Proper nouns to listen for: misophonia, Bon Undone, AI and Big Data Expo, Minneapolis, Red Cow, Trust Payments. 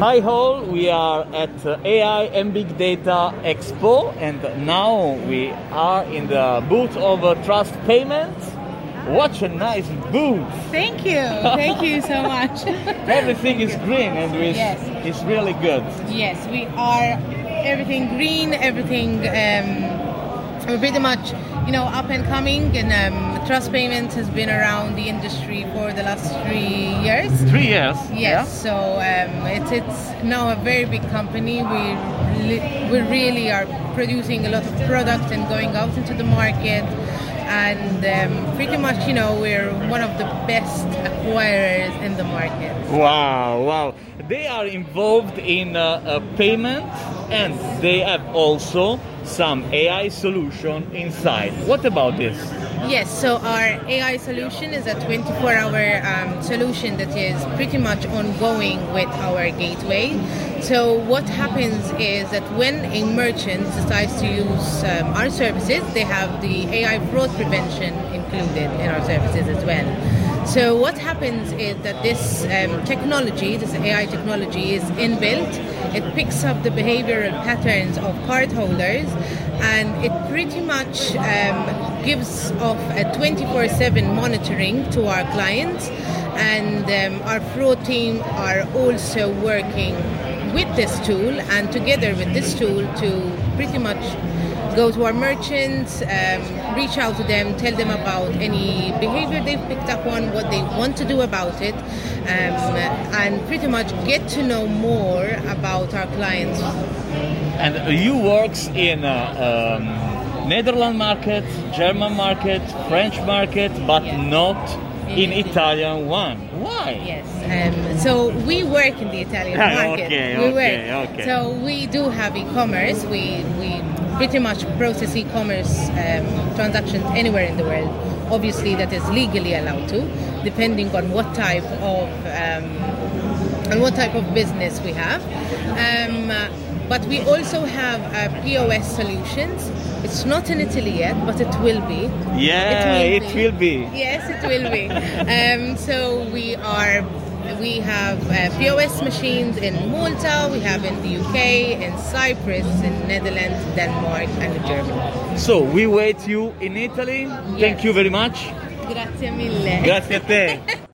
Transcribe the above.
Hi all, we are at AI and Big Data Expo, and now we are in the booth of Trust Payments. What a nice booth! Thank you so much. Everything is green and it's really good. Yes, we are everything green, everything we're pretty much up and coming, and Trust Payments has been around the industry for the last 3 years. 3 years? Yes. Yeah. So it's now a very big company. We really are producing a lot of products and going out into the market, and pretty much we're one of the best acquirers in the market. Wow! They are involved in payment, and they have also some AI solution inside. What about this? Yes, so our AI solution is a 24-hour solution that is pretty much ongoing with our gateway. So what happens is that when a merchant decides to use our services, they have the AI fraud prevention included in our services as well. So what happens is that this technology, this AI technology, is inbuilt. It picks up the behavioral patterns of cardholders, and it pretty much gives off a 24/7 monitoring to our clients. And our fraud team are also working with this tool, and together with this tool to pretty much go to our merchants, reach out to them, tell them about any behavior they've picked up on, what they want to do about it, and pretty much get to know more about our clients. And you works in Netherlands market, German market, French market, but not in Italian one. Why? Yes, so we work in the Italian market. Okay. So we do have e-commerce. We pretty much process e-commerce transactions anywhere in the world. Obviously, that is legally allowed to, depending on what type of business we have. But we also have POS solutions. It's not in Italy yet, but it will be. Yeah, it will be. Yes, it will be. So we have POS machines in Malta, we have in the UK, in Cyprus, in Netherlands, Denmark, and Germany. So we wait you in Italy. Yes. Thank you very much. Grazie mille. Grazie a te.